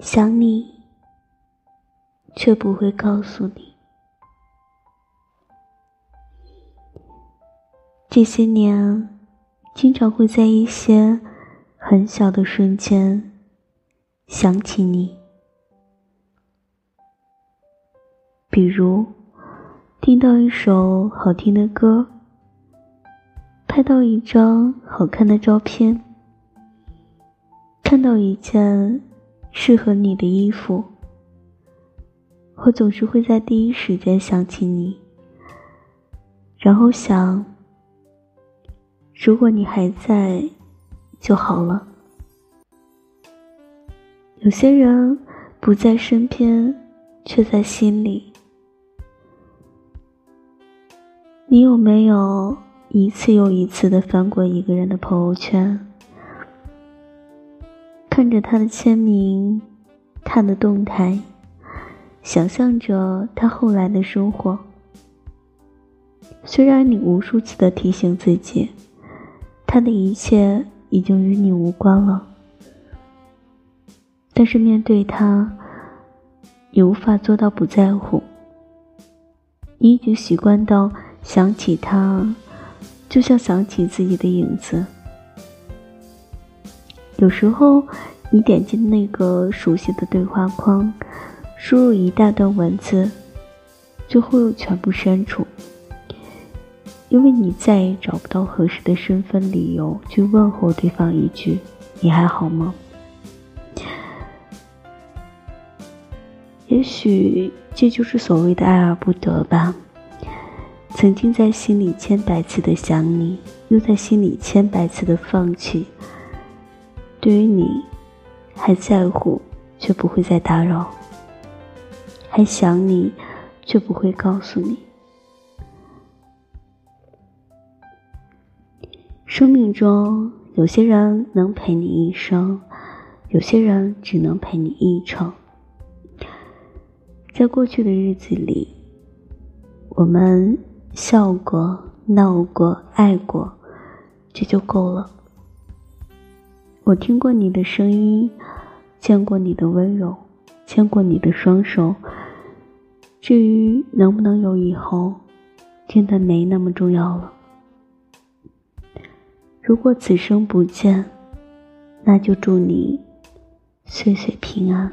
想你却不会告诉你。这些年经常会在一些很小的瞬间想起你，比如听到一首好听的歌，拍到一张好看的照片，看到一件适合你的衣服，我总是会在第一时间想起你，然后想，如果你还在就好了。有些人不在身边，却在心里。你有没有一次又一次地翻过一个人的朋友圈，看着他的签名，他的动态，想象着他后来的生活？虽然你无数次地提醒自己，他的一切已经与你无关了，但是面对他，你无法做到不在乎。你已经习惯到想起他就像想起自己的影子。有时候你点击那个熟悉的对话框，输入一大段文字，最后全部删除，因为你再也找不到合适的身份理由去问候对方一句你还好吗。也许这就是所谓的爱而不得吧。曾经在心里千百次的想你，又在心里千百次的放弃，对于你还在乎却不会再打扰，还想你却不会告诉你。生命中有些人能陪你一生，有些人只能陪你一程。在过去的日子里，我们笑过、闹过、爱过，这就够了。我听过你的声音，见过你的温柔，牵过你的双手。至于能不能有以后，真的没那么重要了。如果此生不见，那就祝你岁岁平安。